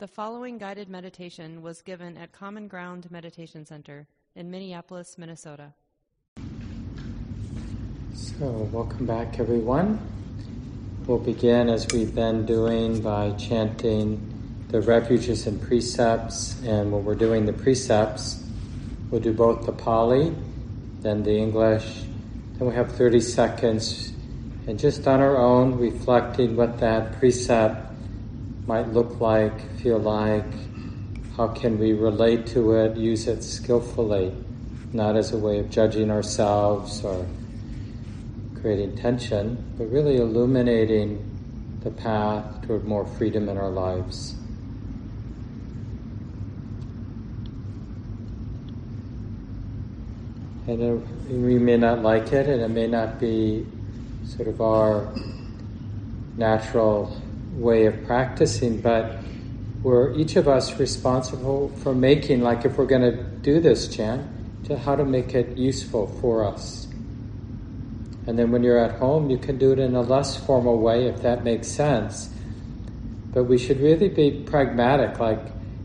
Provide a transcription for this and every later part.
The following guided meditation was given at Common Ground Meditation Center in Minneapolis, Minnesota. So, welcome back, everyone. We'll begin, as we've been doing, by chanting the refuges and precepts. And when we're doing the precepts, we'll do both the Pali, then the English. Then we have 30 seconds, and just on our own, reflecting what that precept might look like, feel like, how can we relate to it, use it skillfully, not as a way of judging ourselves or creating tension, but really illuminating the path toward more freedom in our lives. And we may not like it, and it may not be sort of our natural way of practicing, but we're each of us responsible for making, like if we're going to do this chant, to how to make it useful for us. And then when you're at home, you can do it in a less formal way, if that makes sense. But we should really be pragmatic, like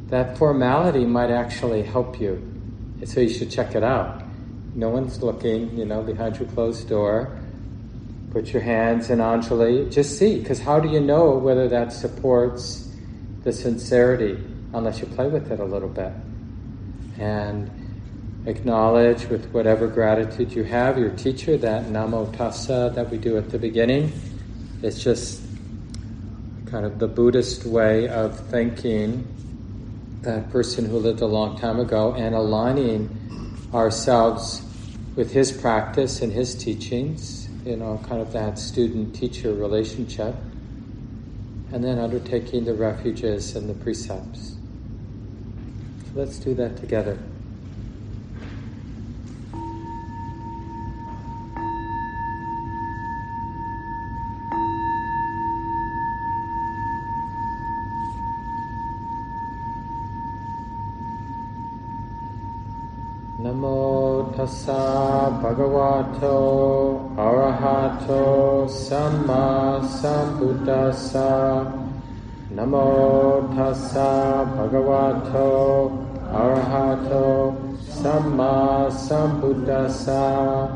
that formality might actually help you. And so you should check it out. No one's looking, behind your closed door. Put your hands in Anjali, just see, because how do you know whether that supports the sincerity unless you play with it a little bit? And acknowledge with whatever gratitude you have, your teacher, that Namo Tassa that we do at the beginning. It's just kind of the Buddhist way of thanking that person who lived a long time ago and aligning ourselves with his practice and his teachings. Kind of that student-teacher relationship, and then undertaking the refuges and the precepts. So let's do that together. Namo Tassa Bhagavato Arahato Samma Sambuddhassa. Namo Tassa Bhagavato Arahato Samma Sambuddhassa.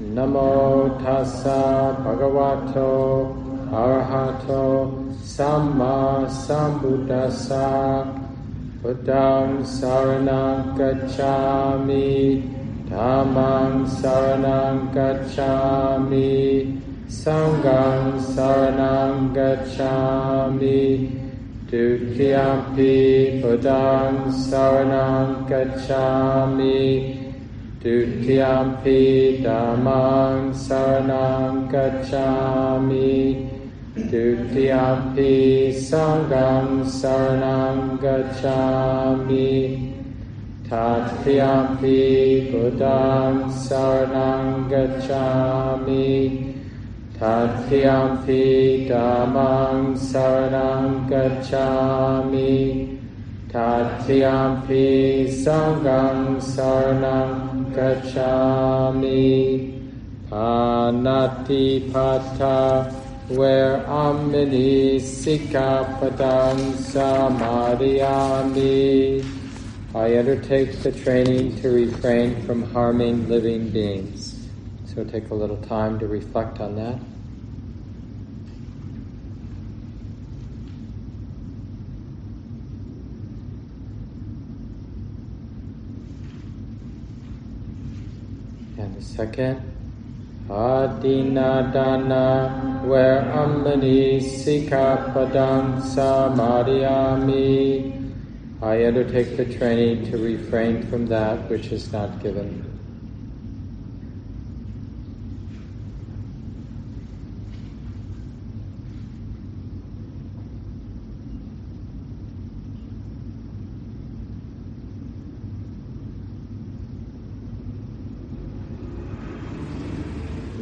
Namo Tassa Bhagavato Arahato Samma Sambuddhassa. Buddhaṃ saraṇaṃ gacchāmi, Dhammaṃ saraṇaṃ gacchāmi, Sanghaṃ saraṇaṃ gacchāmi, Dutiyampi Buddhaṃ saraṇaṃ gacchāmi, Dutiyampi Dhammaṃ saraṇaṃ gacchāmi, Dutiyampi Sanghaṃ saraṇaṃ gacchāmi, Tatiyampi Buddhaṃ saraṇaṃ gacchāmi, Tatiyampi Dhammaṃ saraṇaṃ gacchāmi, Tatiyampi Sanghaṃ saraṇaṃ gacchāmi, Anati Patta where Amini Sikha Padang Samadhyami. I undertake the training to refrain from harming living beings. So take a little time to reflect on that. And the second. Adinadana, where Amini Sikha Padang Samadhyami. I undertake the training to refrain from that which is not given.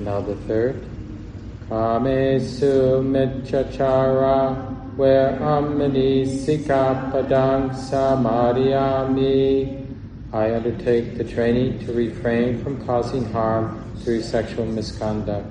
Now the third. Kamesu Mitchachara, where Amini Sikha Padang Samadhyami. I undertake the training to refrain from causing harm through sexual misconduct.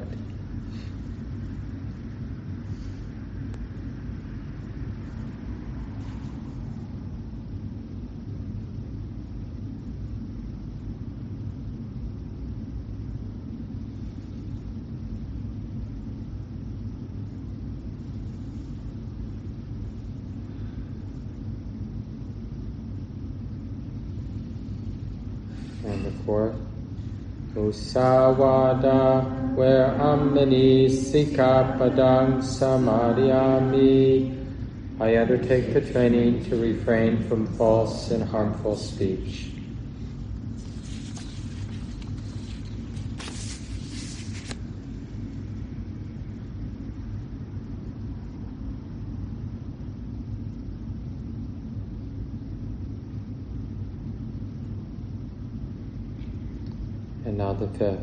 And the fourth, Usavada where Ammani Sika Padang Samadhyami. I undertake the training to refrain from false and harmful speech. And now the fifth.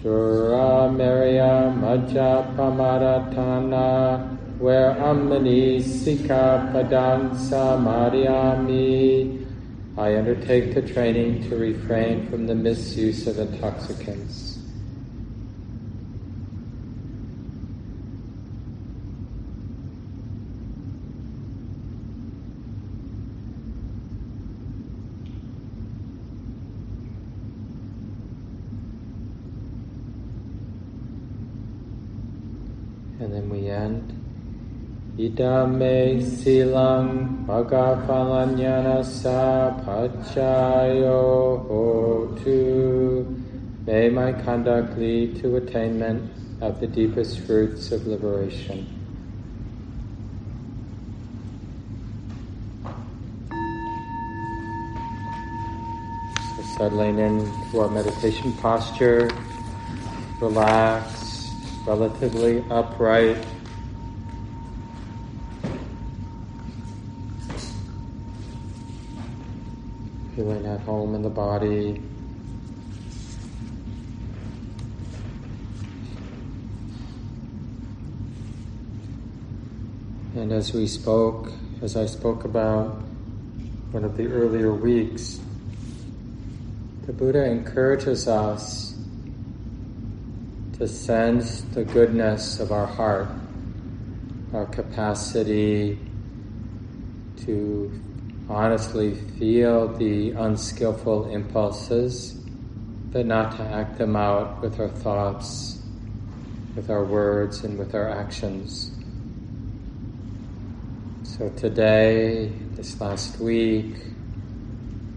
Shura Maria Majja Pamaratana where Ammani Sika Padang Samadhyami. I undertake the training to refrain from the misuse of intoxicants. And then we end. Idame silam bhagavanyana sa pachayo hotu. May my conduct lead to attainment of the deepest fruits of liberation. So settling into our meditation posture, relax. Relatively upright. Feeling at home in the body. And as I spoke about one of the earlier weeks, the Buddha encourages us to sense the goodness of our heart, our capacity to honestly feel the unskillful impulses, but not to act them out with our thoughts, with our words, and with our actions. So today, this last week,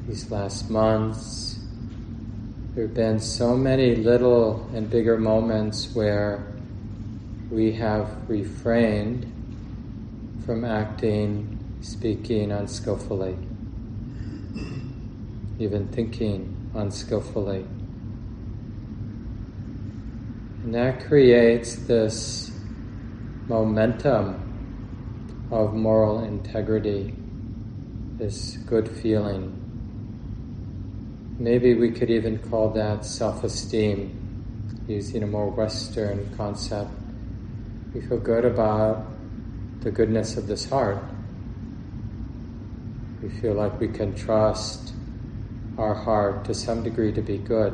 these last months, there have been so many little and bigger moments where we have refrained from acting, speaking unskillfully, even thinking unskillfully. And that creates this momentum of moral integrity, this good feeling. Maybe we could even call that self-esteem, using a more Western concept. We feel good about the goodness of this heart. We feel like we can trust our heart to some degree to be good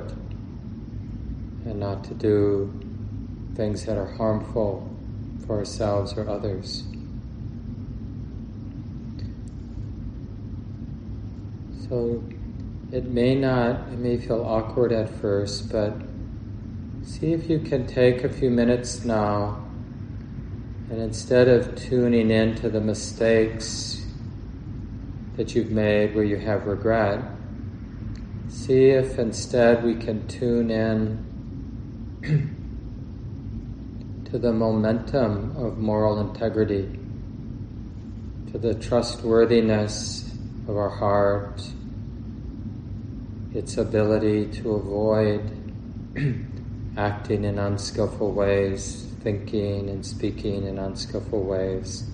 and not to do things that are harmful for ourselves or others. So, it may feel awkward at first, but see if you can take a few minutes now, and instead of tuning in to the mistakes that you've made where you have regret, see if instead we can tune in to the momentum of moral integrity, to the trustworthiness of our heart, its ability to avoid acting in unskillful ways, thinking and speaking in unskillful ways.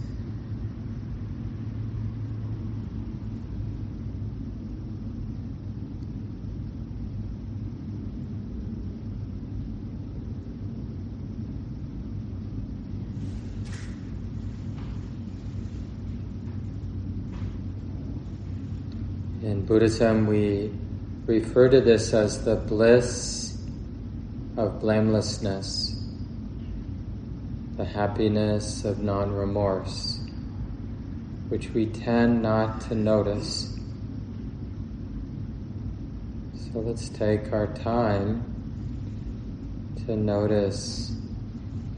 In Buddhism, we refer to this as the bliss of blamelessness, the happiness of non-remorse, which we tend not to notice. So let's take our time to notice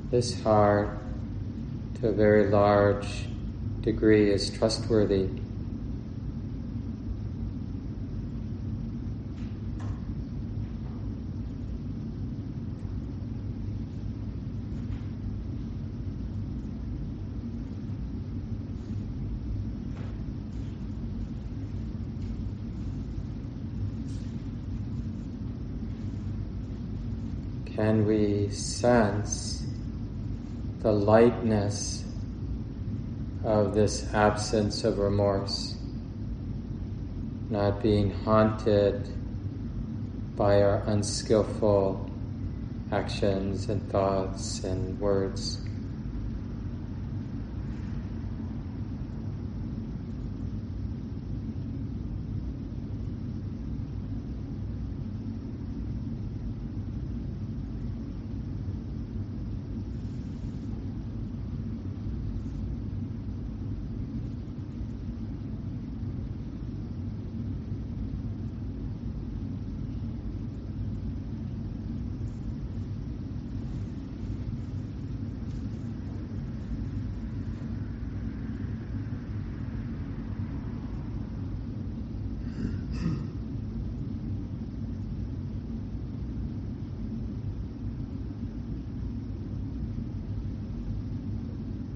this heart to a very large degree is trustworthy. Can we sense the lightness of this absence of remorse, not being haunted by our unskillful actions and thoughts and words?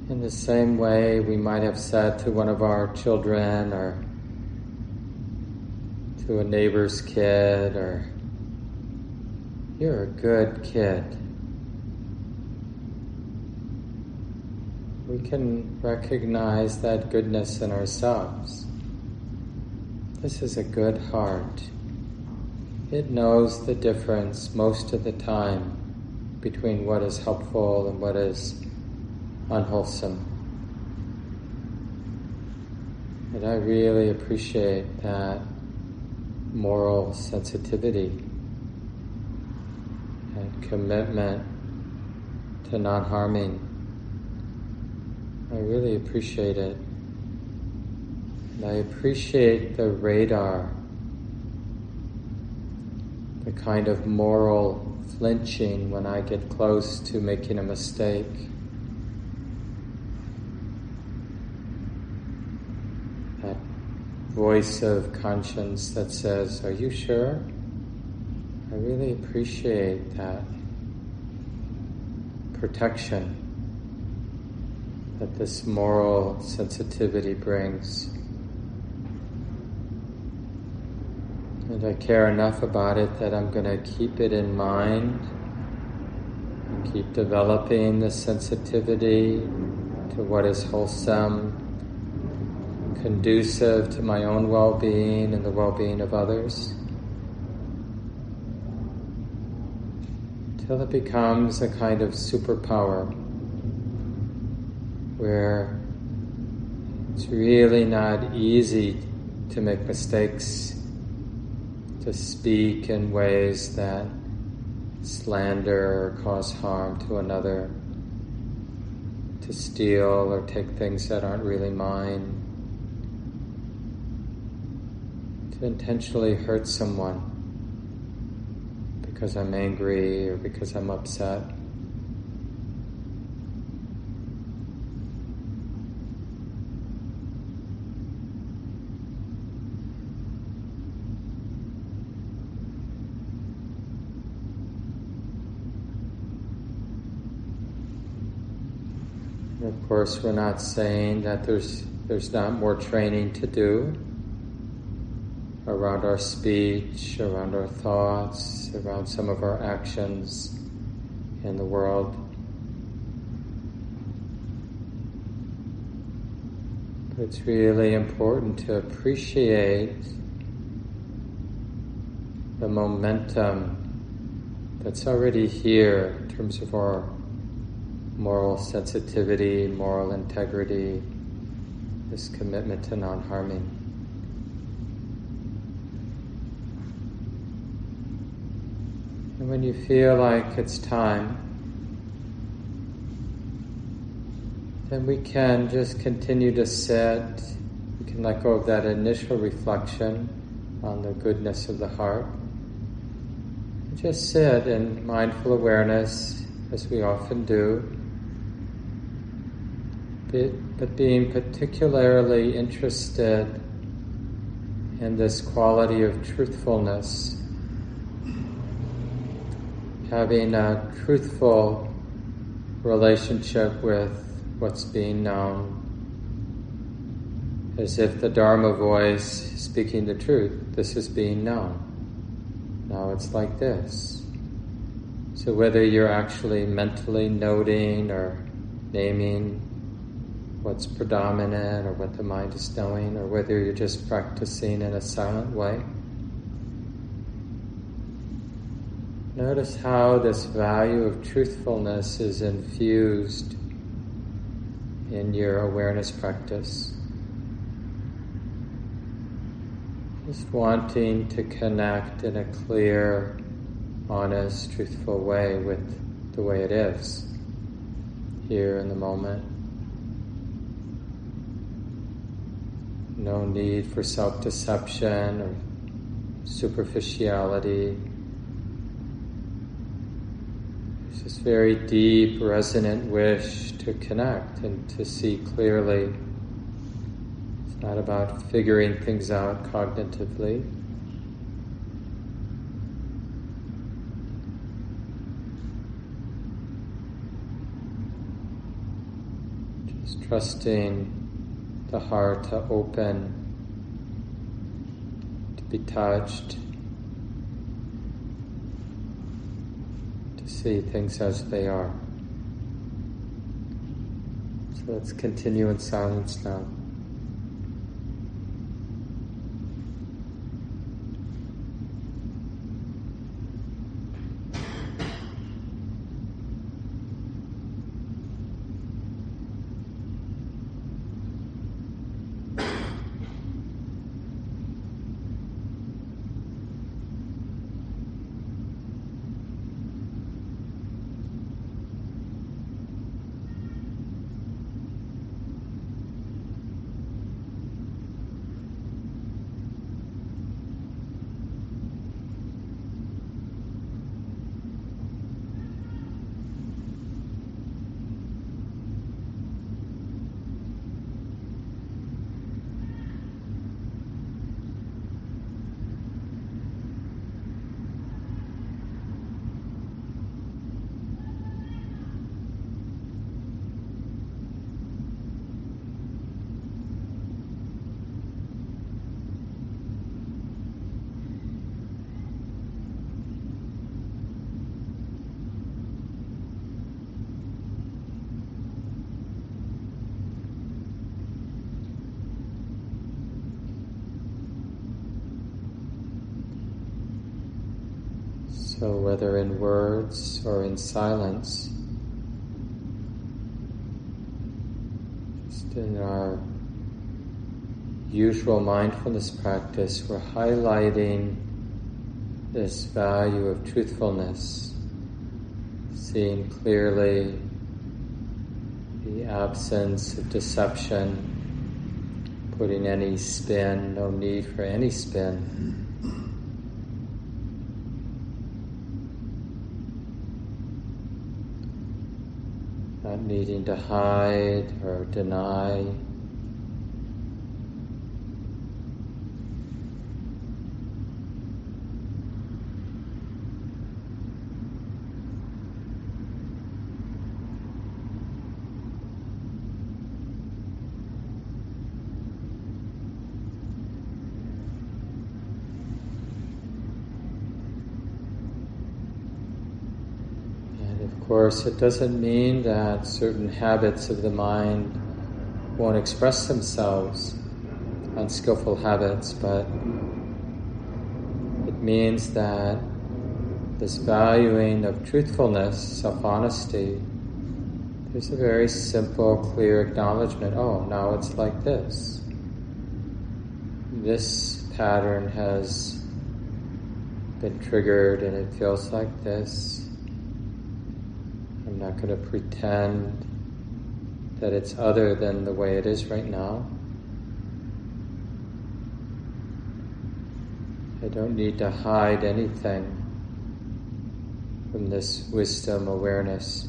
In the same way, we might have said to one of our children or to a neighbor's kid, or, "You're a good kid." We can recognize that goodness in ourselves. This is a good heart. It knows the difference most of the time between what is helpful and what is unwholesome. And I really appreciate that moral sensitivity and commitment to not harming. I really appreciate it. And I appreciate the radar, the kind of moral flinching when I get close to making a mistake. Voice of conscience that says, "Are you sure?" I really appreciate that protection that this moral sensitivity brings. And I care enough about it that I'm going to keep it in mind and keep developing the sensitivity to what is wholesome, conducive to my own well-being and the well-being of others, till it becomes a kind of superpower where it's really not easy to make mistakes, to speak in ways that slander or cause harm to another, to steal or take things that aren't really mine, intentionally hurt someone because I'm angry or because I'm upset. And of course, we're not saying that there's not more training to do around our speech, around our thoughts, around some of our actions in the world. But it's really important to appreciate the momentum that's already here in terms of our moral sensitivity, moral integrity, this commitment to non-harming. And when you feel like it's time, then we can just continue to sit. We can let go of that initial reflection on the goodness of the heart. And just sit in mindful awareness, as we often do, but being particularly interested in this quality of truthfulness, having a truthful relationship with what's being known, as if the Dharma voice speaking the truth, this is being known. Now it's like this. So whether you're actually mentally noting or naming what's predominant or what the mind is knowing, or whether you're just practicing in a silent way, notice how this value of truthfulness is infused in your awareness practice. Just wanting to connect in a clear, honest, truthful way with the way it is, here in the moment. No need for self-deception or superficiality. It's this very deep, resonant wish to connect and to see clearly. It's not about figuring things out cognitively. Just trusting the heart to open, to be touched, see things as they are. So let's continue in silence now. So whether in words or in silence, just in our usual mindfulness practice, we're highlighting this value of truthfulness, seeing clearly the absence of deception, putting any spin, no need for any spin. Not needing to hide or deny. Of course, it doesn't mean that certain habits of the mind won't express themselves, unskillful habits, but it means that this valuing of truthfulness, self-honesty, there's a very simple, clear acknowledgement, oh, now it's like this. This pattern has been triggered and it feels like this. I'm not going to pretend that it's other than the way it is right now. I don't need to hide anything from this wisdom awareness.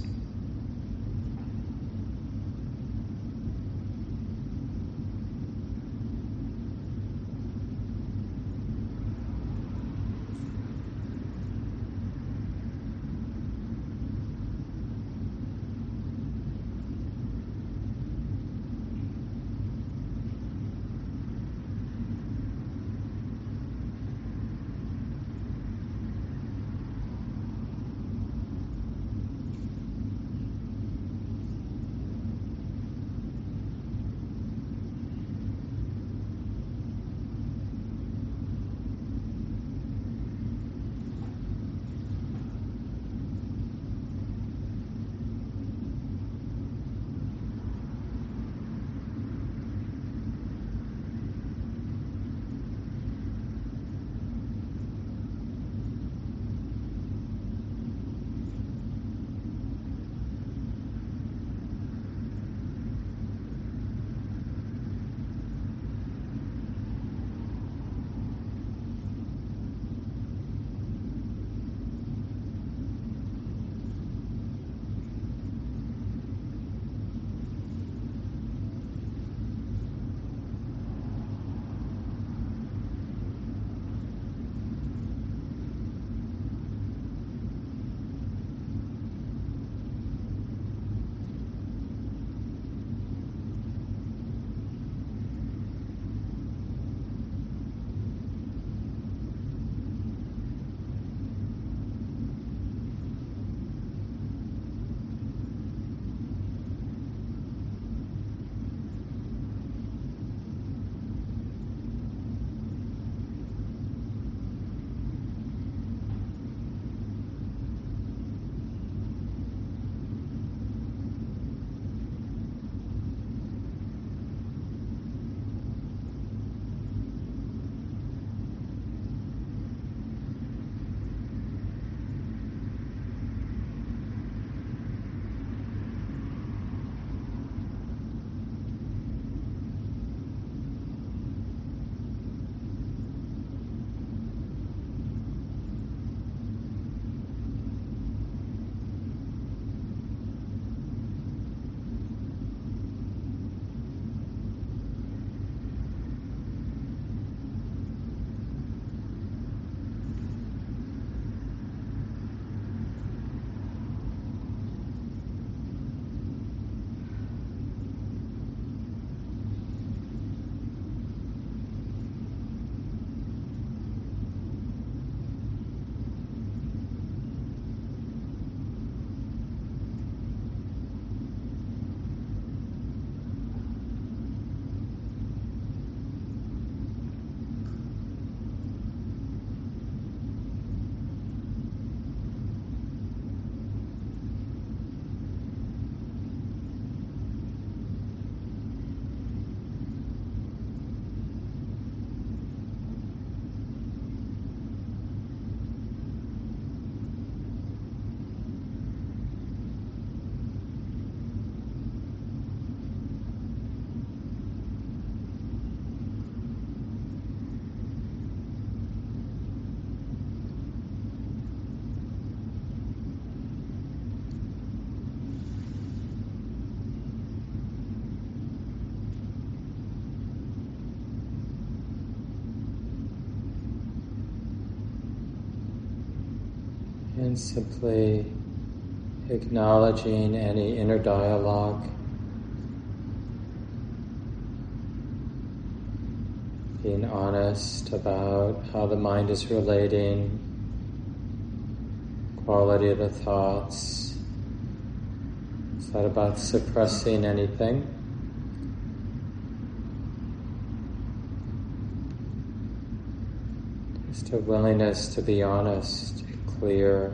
and simply acknowledging any inner dialogue, being honest about how the mind is relating, quality of the thoughts. It's not about suppressing anything. Just a willingness to be honest, clear.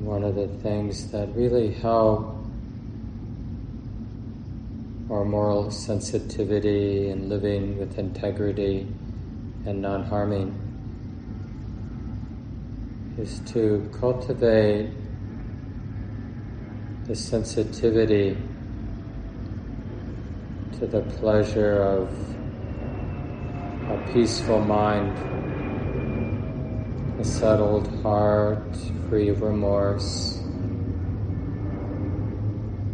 One of the things that really help our moral sensitivity and living with integrity and non-harming is to cultivate the sensitivity to the pleasure of a peaceful mind, a settled heart, free of remorse,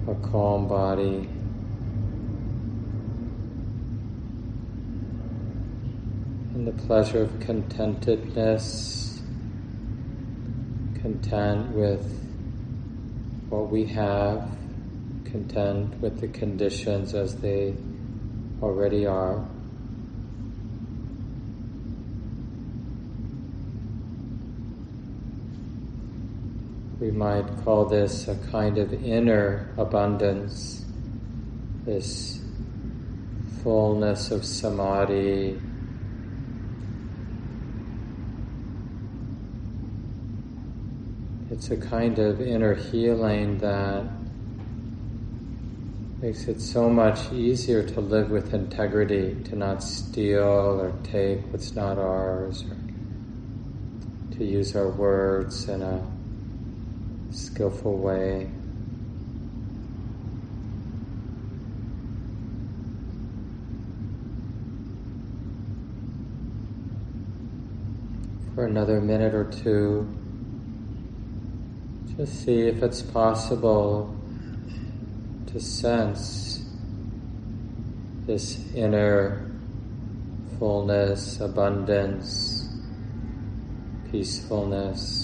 a calm body. And the pleasure of contentedness, content with what we have, content with the conditions as they already are. We might call this a kind of inner abundance, this fullness of samadhi, it's a kind of inner healing that makes it so much easier to live with integrity, to not steal or take what's not ours, or to use our words in a skillful way. For another minute or two, just see if it's possible to sense this inner fullness, abundance, peacefulness.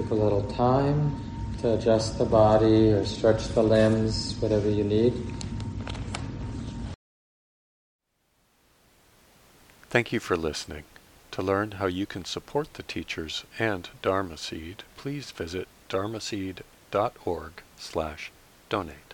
Take a little time to adjust the body or stretch the limbs, whatever you need. Thank you for listening. To learn how you can support the teachers and Dharma Seed, please visit dharmaseed.org/donate.